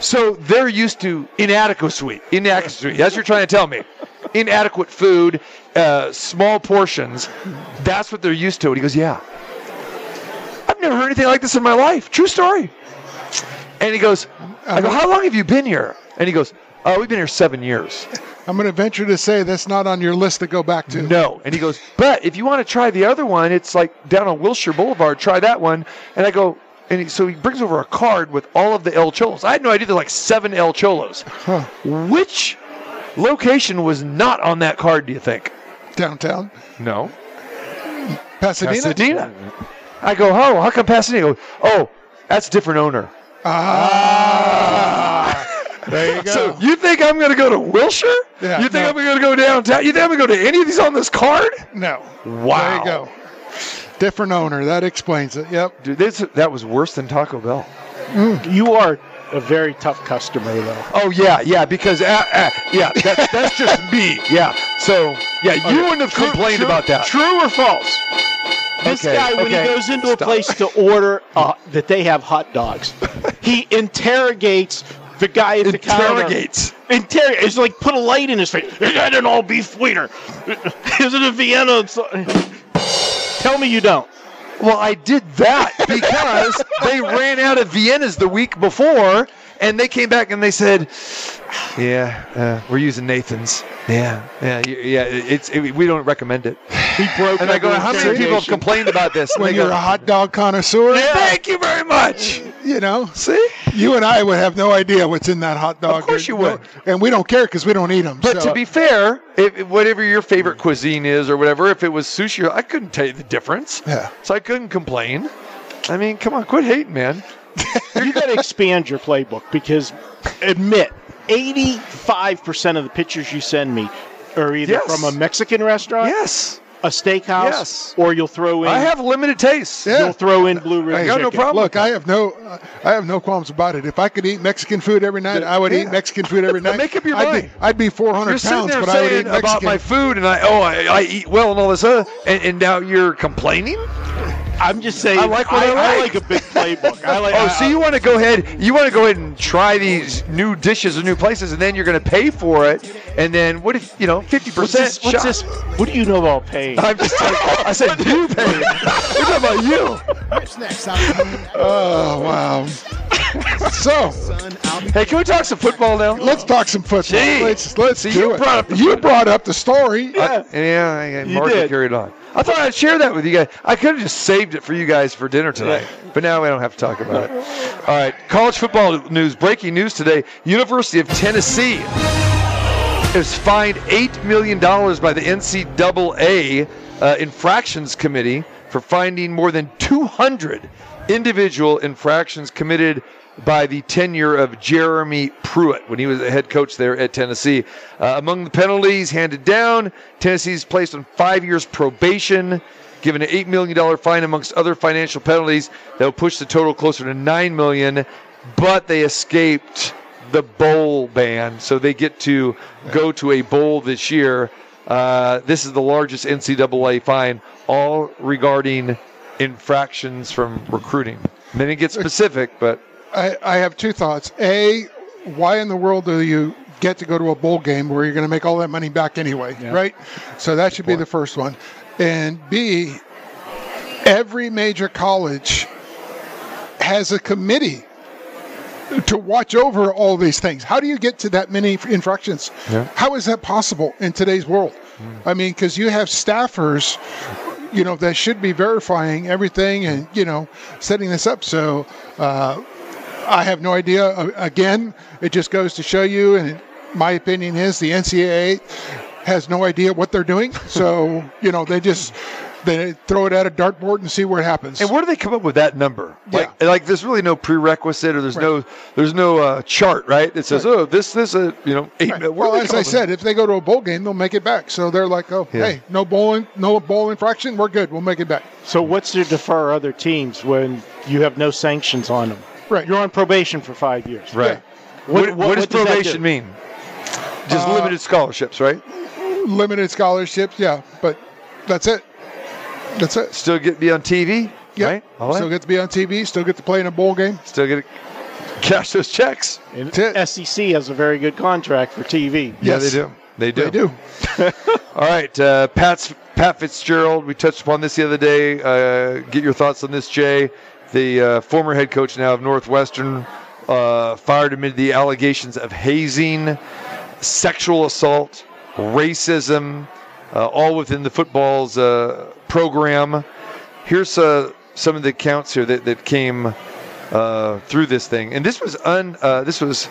So they're used to inadequate sweet, inadequate sweet. That's what you're trying to tell me. Inadequate food, uh, small portions. That's what they're used to. And he goes, yeah. I've never heard anything like this in my life. True story. And he goes, I go, how long have you been here? And he goes, oh, we've been here seven years. I'm going to venture to say that's not on your list to go back to. No. And he goes, but if you want to try the other one, it's like down on Wilshire Boulevard, try that one. And I go, and he, so he brings over a card with all of the El Cholos. I had no idea there were like seven El Cholos. Huh. Which location was not on that card, do you think? Downtown? No. Pasadena? Pasadena. I go, oh, how come Pasadena? Goes, oh, that's a different owner. Ah. There you go. So you think I'm going to go to Wilshire? Yeah, you think no. I'm going to go downtown? You think I'm going to go to any of these on this card? No. Wow. There you go. Different owner. That explains it. Yep. Dude, this, that was worse than Taco Bell. Mm. You are a very tough customer, though. Oh, yeah, yeah, because, uh, uh, yeah, that's, that's just me. Yeah. So, yeah, you okay. wouldn't have true, complained true, about that. True or false? This okay, guy, when okay. he goes into Stop. a place to order uh, that they have hot dogs, he interrogates the guy at the counter. Interrogates. Interrogates. It's like put a light in his face. They got an all-beef wiener. Is it a Vienna? Tell me you don't. Well, I did that because they ran out of Viennas the week before, and they came back and they said, yeah, uh, we're using Nathan's. Yeah, yeah, yeah. It's it, we don't recommend it. He broke. And I go, how many people have complained about this? When you're go, a hot dog connoisseur, yeah. Thank you very much. You know, see, you and I would have no idea what's in that hot dog. Of course, you would, and we don't care because we don't eat them. But so. to be fair, if, whatever your favorite cuisine is or whatever, if it was sushi, I couldn't tell you the difference. Yeah, so I couldn't complain. I mean, come on, quit hating, man. You got to expand your playbook because, admit. eighty-five percent of the pictures you send me are either yes. from a Mexican restaurant, yes. a steakhouse, yes. or you'll throw in. I have limited tastes. Yeah. You'll throw in blue ribbon. I got no problem. Look, I have no, uh, I have no qualms about it. If I could eat Mexican food every night, yeah. I would yeah. eat Mexican food every night. Make up your mind. I'd be, I'd be four hundred you're pounds, but I would eat Mexican. About my food, and I oh, I, I eat well and all this other, and, and now you're complaining. I'm just saying. I like what I, I, like. I like a big playbook. I like, oh, I, so you want to go ahead? You want to go ahead and try these new dishes or new places, and then you're going to pay for it. And then what if you know fifty percent? What's this? What do you know about paying? I'm just. Like, I said you paying. What about you? What's next? Oh wow. So, hey, can we talk some football now? Let's talk some football. Gee. Let's let's see. You brought up the you brought up the story. Yeah, I, yeah. I, Mark carried on. I thought I'd share that with you guys. I could have just saved it for you guys for dinner tonight, but now we don't have to talk about it. All right, college football news, breaking news today. University of Tennessee is fined eight million dollars by the N C double A uh, Infractions Committee for finding more than two hundred individual infractions committed by the tenure of Jeremy Pruitt when he was a head coach there at Tennessee. Uh, among the penalties handed down, Tennessee's placed on five years probation, given an eight million dollars fine amongst other financial penalties that will push the total closer to nine million dollars, but they escaped the bowl ban, so they get to go to a bowl this year. Uh, this is the largest N C double A fine, all regarding infractions from recruiting. They didn't get specific, but... I, I have two thoughts. A, why in the world do you get to go to a bowl game where you're going to make all that money back anyway, yeah. right? So that Good should point. be the first one. And B, every major college has a committee to watch over all these things. How do you get to that many infractions? Yeah. How is that possible in today's world? Mm. I mean, because you have staffers, you know, that should be verifying everything and, you know, setting this up. So, uh, I have no idea. Again, it just goes to show you, and my opinion is the N C double A has no idea what they're doing. So, you know, they just they throw it at a dartboard and see where it happens. And where do they come up with that number? Like, yeah. like there's really no prerequisite, or there's right. no there's no uh, chart, right? That says, right. oh, this this uh, you know. Eight, right. Well, as I said, if they go to a bowl game, they'll make it back. So they're like, oh, yeah. hey, no bowl, no bowl infraction, we're good, we'll make it back. So what's to defer other teams when you have no sanctions on them? Right, you're on probation for five years. Right. Yeah. What, what, what, what does probation do? mean? Just uh, limited scholarships, right? Limited scholarships, yeah. But that's it. That's it. Still get to be on T V, yeah. right? All still right. get to be on T V. Still get to play in a bowl game. Still get to cash those checks. And S E C has a very good contract for T V. Yes. Yeah, they do. They do. They do. All right, uh, Pat's, Pat Fitzgerald. We touched upon this the other day. Uh, get your thoughts on this, Jay. The uh, former head coach now of Northwestern, uh, fired amid the allegations of hazing, sexual assault, racism, uh, all within the football's uh, program. Here's uh, some of the accounts here that, that came uh, through this thing, and this was un uh, this was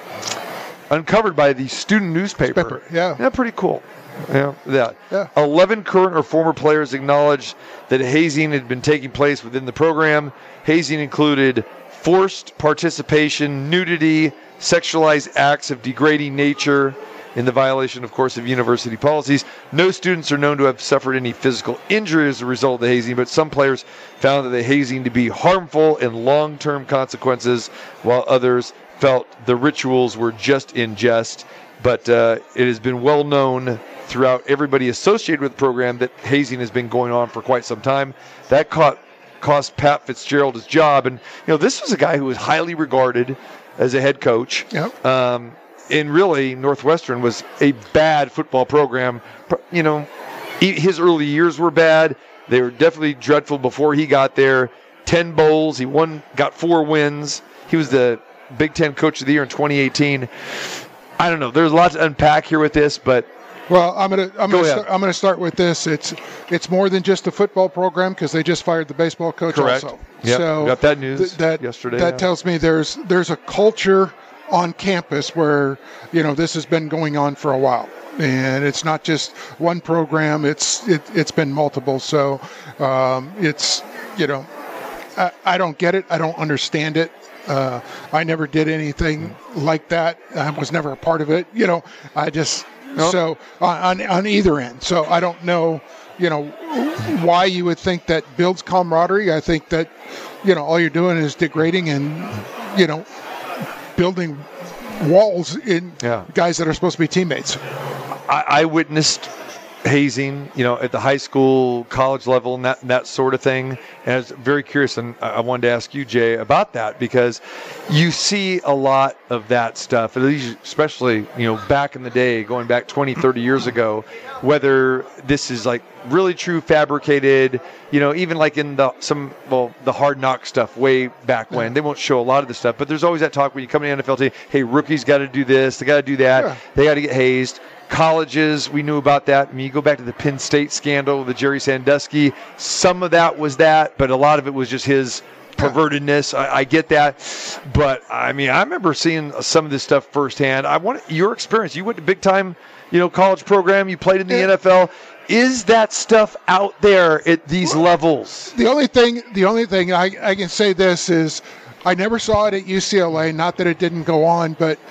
uncovered by the student newspaper. Pepper, yeah, yeah, pretty cool. Yeah, that. Yeah. eleven current or former players acknowledged that hazing had been taking place within the program. Hazing included forced participation, nudity, sexualized acts of degrading nature, and the violation, of course, of university policies. No students are known to have suffered any physical injury as a result of the hazing, but some players found that the hazing to be harmful and long-term consequences, while others felt the rituals were just in jest. But uh, it has been well known throughout everybody associated with the program that hazing has been going on for quite some time. That caught, cost Pat Fitzgerald his job. And, you know, this was a guy who was highly regarded as a head coach. Yep. Um, and really, Northwestern was a bad football program. You know, he, his early years were bad. They were definitely dreadful before he got there. Ten bowls. He won, got four wins. He was the Big Ten Coach of the Year in twenty eighteen. I don't know. There's a lot to unpack here with this, but... Well, I'm gonna I'm Go gonna st- I'm gonna start with this. It's it's more than just the football program because they just fired the baseball coach. Correct. Also. Yep. So we got that news th- that, yesterday. That yeah. tells me there's there's a culture on campus where, you know, this has been going on for a while, and it's not just one program. It's it it's been multiple. So um, it's you know I, I don't get it. I don't understand it. Uh, I never did anything like that. I was never a part of it. You know, I just. Nope. So on on either end. So I don't know, you know, why you would think that builds camaraderie. I think that, you know, all you're doing is degrading and, you know, building walls in yeah. guys that are supposed to be teammates. I, I witnessed hazing, you know, at the high school, college level, and that, and that sort of thing. And I was very curious, and I wanted to ask you, Jay, about that, because you see a lot of that stuff, at least especially, you know, back in the day, going back twenty, thirty years ago, whether this is like really true, fabricated, you know, even like in the some, well, the Hard Knock stuff way back when. They won't show a lot of the stuff, but there's always that talk when you come to the N F L team, hey, rookies got to do this, they got to do that, yeah. they got to get hazed. Colleges, we knew about that. I mean, you go back to the Penn State scandal, the Jerry Sandusky. Some of that was that, but a lot of it was just his pervertedness. I, I get that. But, I mean, I remember seeing some of this stuff firsthand. I want your experience. You went to big-time, you know, college program. You played in the yeah. N F L. Is that stuff out there at these well, levels? The only thing, the only thing I, I can say this is I never saw it at U C L A, not that it didn't go on, but –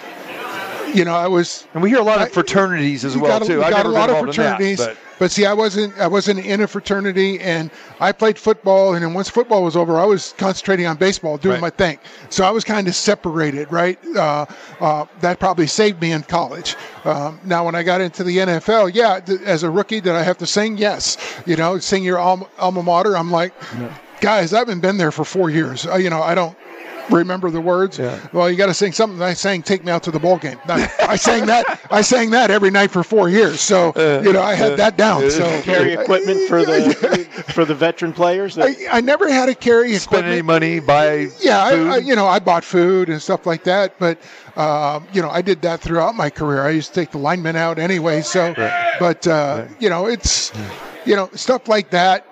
You know, I was, and we hear a lot of fraternities I, as well got, too. We I've got never a lot been of fraternities, that, but. but see, I wasn't, I wasn't in a fraternity, and I played football. And then once football was over, I was concentrating on baseball, doing right. my thing. So I was kind of separated, right? Uh, uh, that probably saved me in college. Um, now, when I got into the N F L, yeah, th- as a rookie, did I have to sing? Yes, you know, sing your alma, alma mater. I'm like, yeah. guys, I haven't been there for four years. Uh, you know, I don't. Remember the words? Yeah. Well, you got to sing something. I sang "Take Me Out to the Bowl Game." I, I sang that. I sang that every night for four years. So uh, you know, I had uh, that down. Uh, so carry equipment for the for the veteran players. I, I never had to carry equipment. Spend any money, buy yeah. I, I, you know, I bought food and stuff like that. But um, you know, I did that throughout my career. I used to take the linemen out anyway. So, right. but uh, right. you know, it's you know stuff like that.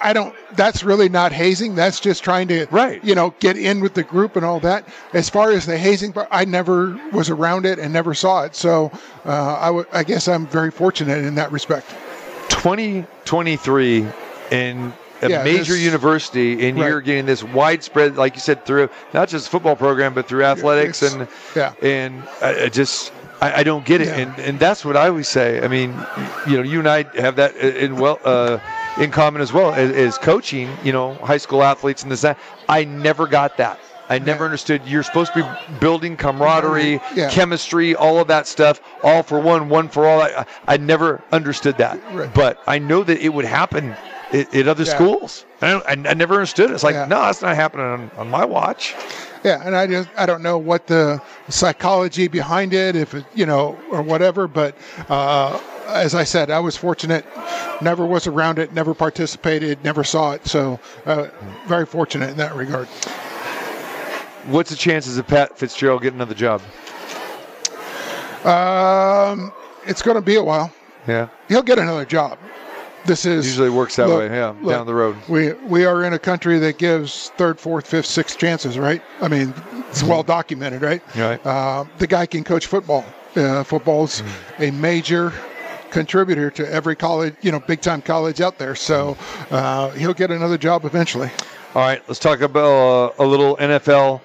I don't, that's really not hazing. That's just trying to, right. you know, get in with the group and all that. As far as the hazing part, I never was around it and never saw it. So uh, I, w- I guess I'm very fortunate in that respect. twenty twenty-three in a yeah, major this, university, and right. you're getting this widespread, like you said, through not just the football program, but through athletics. It's, and yeah. and I, I just... I, I don't get it, yeah. and and that's what I always say. I mean, you know, you and I have that in well uh, in common as well as, as coaching. You know, high school athletes and this that. I never got that. I never yeah. understood. You're supposed to be building camaraderie, yeah. chemistry, all of that stuff, all for one, one for all. I, I never understood that, right. but I know that it would happen at, at other yeah. schools. I, I, I never understood it. It's like, yeah. no, that's not happening on, on my watch. Yeah, and I just I don't know what the psychology behind it, if it, you know, or whatever. But uh, as I said, I was fortunate. Never was around it. Never participated. Never saw it. So uh, very fortunate in that regard. What's the chances of Pat Fitzgerald getting another job? Um, it's going to be a while. Yeah, he'll get another job. This is usually works that look, way, yeah, look, down the road. We we are in a country that gives third, fourth, fifth, sixth chances, right? I mean, it's well documented, right? Right. Uh, the guy can coach football. Uh, football's mm. a major contributor to every college, you know, big time college out there. So uh, he'll get another job eventually. All right, let's talk about uh, a little N F L.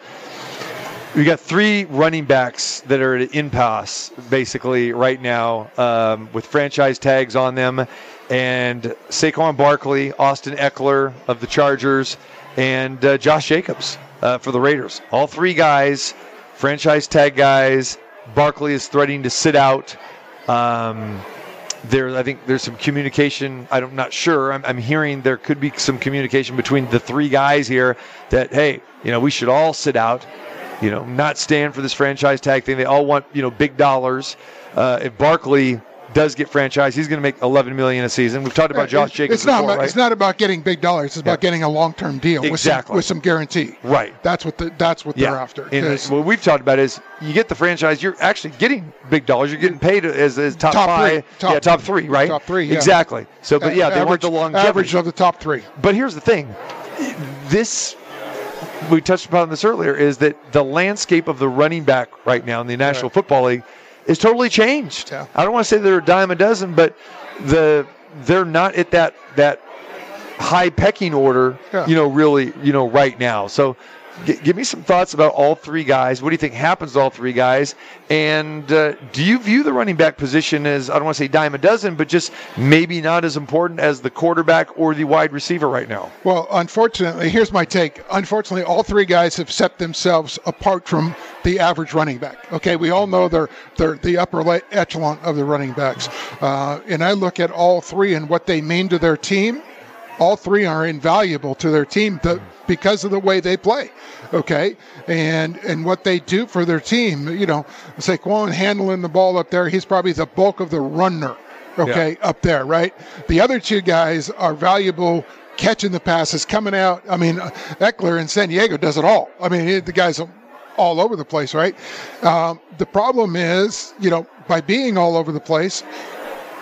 We got three running backs that are at an impasse basically right now, um, with franchise tags on them. And Saquon Barkley, Austin Eckler of the Chargers, and uh, Josh Jacobs uh, for the Raiders. All three guys, franchise tag guys. Barkley is threatening to sit out. Um, there, I think there's some communication. I'm not sure. I'm, I'm hearing there could be some communication between the three guys here that, hey, you know, we should all sit out. You know, not stand for this franchise tag thing. They all want, you know, big dollars. Uh, if Barkley does get franchised, he's going to make eleven million dollars a season. We've talked about Josh Jacobs it's not before, about, right? It's not about getting big dollars. It's about yeah. getting a long-term deal exactly. with, some, with some guarantee. Right. That's what the, that's what yeah. they're after. And what we've talked about is you get the franchise, you're actually getting big dollars. You're getting paid as, as top, top five. Three. Top, yeah, top three, right? Top three, yeah. Exactly. So, but yeah, they average, want the longevity. Average of the top three. But here's the thing. This, we touched upon this earlier, is that the landscape of the running back right now in the National right. Football League is totally changed. Yeah. I don't want to say they're a dime a dozen, but the they're not at that that high pecking order, yeah. you know, really, you know, right now. So g- give me some thoughts about all three guys. What do you think happens to all three guys? And uh, do you view the running back position as, I don't want to say dime a dozen, but just maybe not as important as the quarterback or the wide receiver right now? Well, unfortunately, here's my take. Unfortunately, all three guys have set themselves apart from the average running back. Okay, we all know they're they're the upper echelon of the running backs. Uh, and I look at all three and what they mean to their team. All three are invaluable to their team the, because of the way they play, okay? And and what they do for their team, you know, Saquon handling the ball up there, he's probably the bulk of the runner, okay, yeah. up there, right? The other two guys are valuable catching the passes, coming out. I mean, Eckler in San Diego does it all. I mean, the guy's all over the place, right? Um, the problem is, you know, by being all over the place,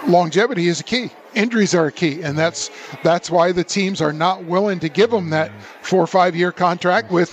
longevity is a key. Injuries are a key, and that's that's why the teams are not willing to give them that four or five year contract with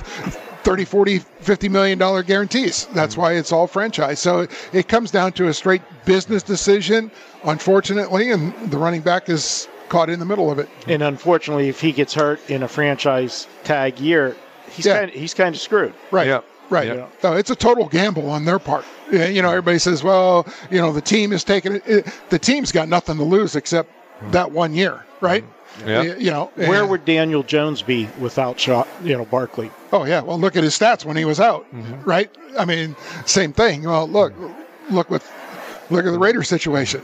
thirty, forty, fifty million dollar guarantees. That's why it's all franchise. So it, it comes down to a straight business decision, unfortunately, and the running back is caught in the middle of it. And unfortunately, if he gets hurt in a franchise tag year, he's yeah. kind of, he's kind of screwed. Right. Yeah. Right. Yeah. No, it's a total gamble on their part. You know, everybody says, well, you know, the team is taking it. it the team's got nothing to lose except that one year, right? Yeah. You know, where would Daniel Jones be without shot, you know, Barkley? Oh, yeah. Well, look at his stats when he was out, mm-hmm. right? I mean, same thing. Well, look, look with, look at the Raiders situation.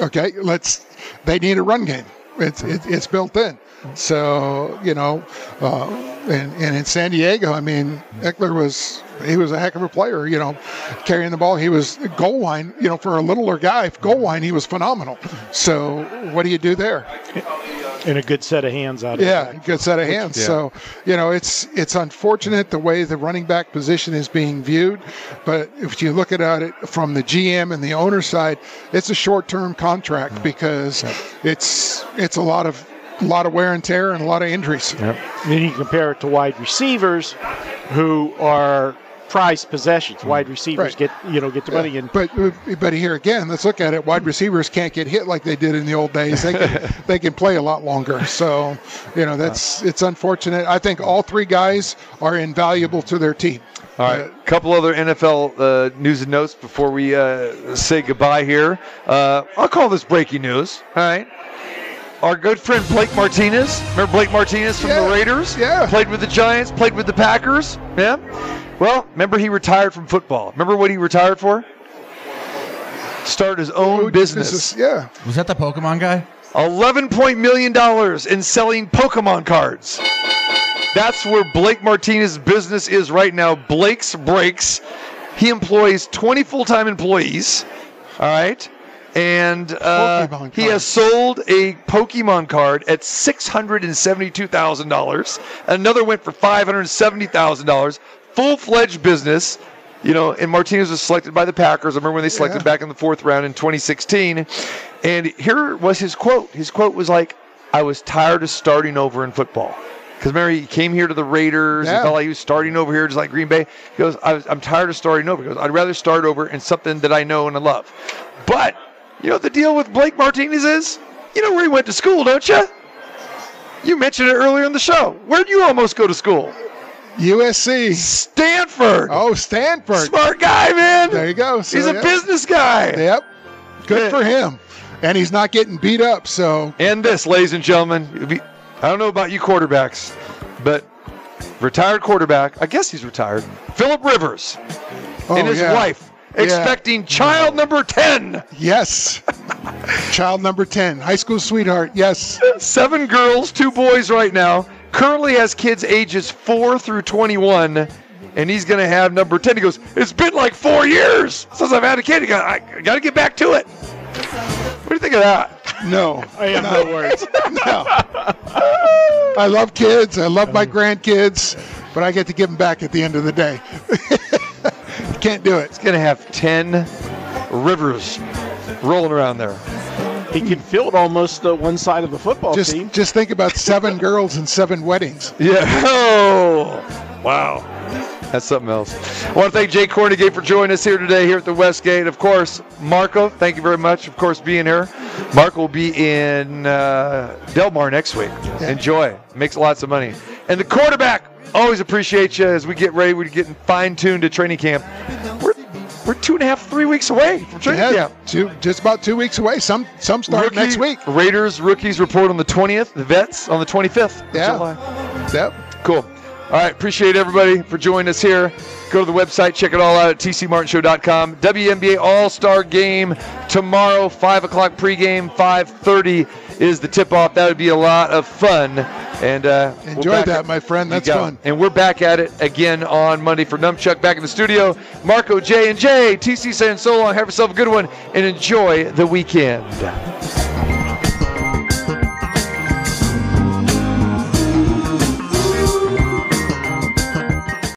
Okay. Let's, they need a run game. It's, it, it's built in. So, you know, uh, and, and in San Diego, I mean, Eckler was, he was a heck of a player, you know, carrying the ball. He was goal line, you know, for a littler guy, goal line, he was phenomenal. So what do you do there? And a good set of hands out of Yeah, a good set of hands. Yeah. So, you know, it's it's unfortunate the way the running back position is being viewed. But if you look at it from the G M and the owner side, it's a short-term contract because it's it's a lot of a lot of wear and tear and a lot of injuries. Yep. Then you compare it to wide receivers who are prized possessions. Wide receivers right. get you know get the yeah. money. And but but here again, let's look at it. Wide receivers can't get hit like they did in the old days. They can, they can play a lot longer. So you know that's it's unfortunate. I think all three guys are invaluable to their team. All right, a couple other N F L uh, news and notes before we uh, say goodbye here. Uh, I'll call this breaking news. All right. Our good friend Blake Martinez. Remember Blake Martinez from yeah, the Raiders? Yeah. Played with the Giants, played with the Packers. Yeah. Well, remember he retired from football. Remember what he retired for? Started his own oh, business. Is, yeah. Was that the Pokemon guy? eleven point million dollars in selling Pokemon cards. That's where Blake Martinez's business is right now. Blake's Breaks. He employs twenty full-time employees. All right. And uh, he has sold a Pokemon card at six hundred seventy-two thousand dollars. Another went for five hundred seventy thousand dollars. Full-fledged business. You know, and Martinez was selected by the Packers. I remember when they selected yeah. back in the fourth round in twenty sixteen. And here was his quote. His quote was like, I was tired of starting over in football. Because, Mary, he came here to the Raiders. Yeah. He felt like he was starting over here just like Green Bay. He goes, I was, I'm tired of starting over. He goes, I'd rather start over in something that I know and I love. But... you know what the deal with Blake Martinez is? You know where he went to school, don't you? You mentioned it earlier in the show. Where'd you almost go to school? U S C. Stanford. Oh, Stanford. Smart guy, man. There you go. So, he's a yep. business guy. Yep. Good yeah. for him. And he's not getting beat up, so. And this, ladies and gentlemen. Be, I don't know about you quarterbacks, but retired quarterback, I guess he's retired, Phillip Rivers oh, and his yeah. wife. Expecting yeah. child number ten. Yes. Child number ten. High school sweetheart. Yes. Seven girls, two boys right now. Currently has kids ages four through twenty-one, and he's going to have number ten. He goes, it's been like four years since I've had a kid. I got to get back to it. What do you think of that? No. I am no words. No. I love kids. I love my grandkids, but I get to give them back at the end of the day. Can't do it. It's going to have ten Rivers rolling around there. He can field almost the one side of the football just, team. Just think about seven girls and seven weddings. Yeah. Oh, wow. That's something else. I want to thank Jay Kornegay for joining us here today here at the Westgate. Of course, Marco, thank you very much, of course, being here. Marco will be in uh, Del Mar next week. Yeah. Enjoy. Makes lots of money. And the quarterback, always appreciate you as we get ready. We're getting fine-tuned to training camp. We're, we're two and a half, three weeks away from training yeah, camp. Two, just about two weeks away. Some some start Rookie, next week. Raiders, rookies report on the twentieth. The vets on the twenty-fifth of yeah. July. Yep. Cool. All right, appreciate everybody for joining us here. Go to the website, check it all out at t c martin show dot com. W N B A All-Star Game tomorrow, five o'clock pregame, five thirty is the tip-off. That would be a lot of fun. And uh, enjoy that, at, my friend. That's fun. It. And we're back at it again on Monday for Numbchuck. Back in the studio, Marco, Jay, and Jay. T C saying so long. Have yourself a good one, and enjoy the weekend.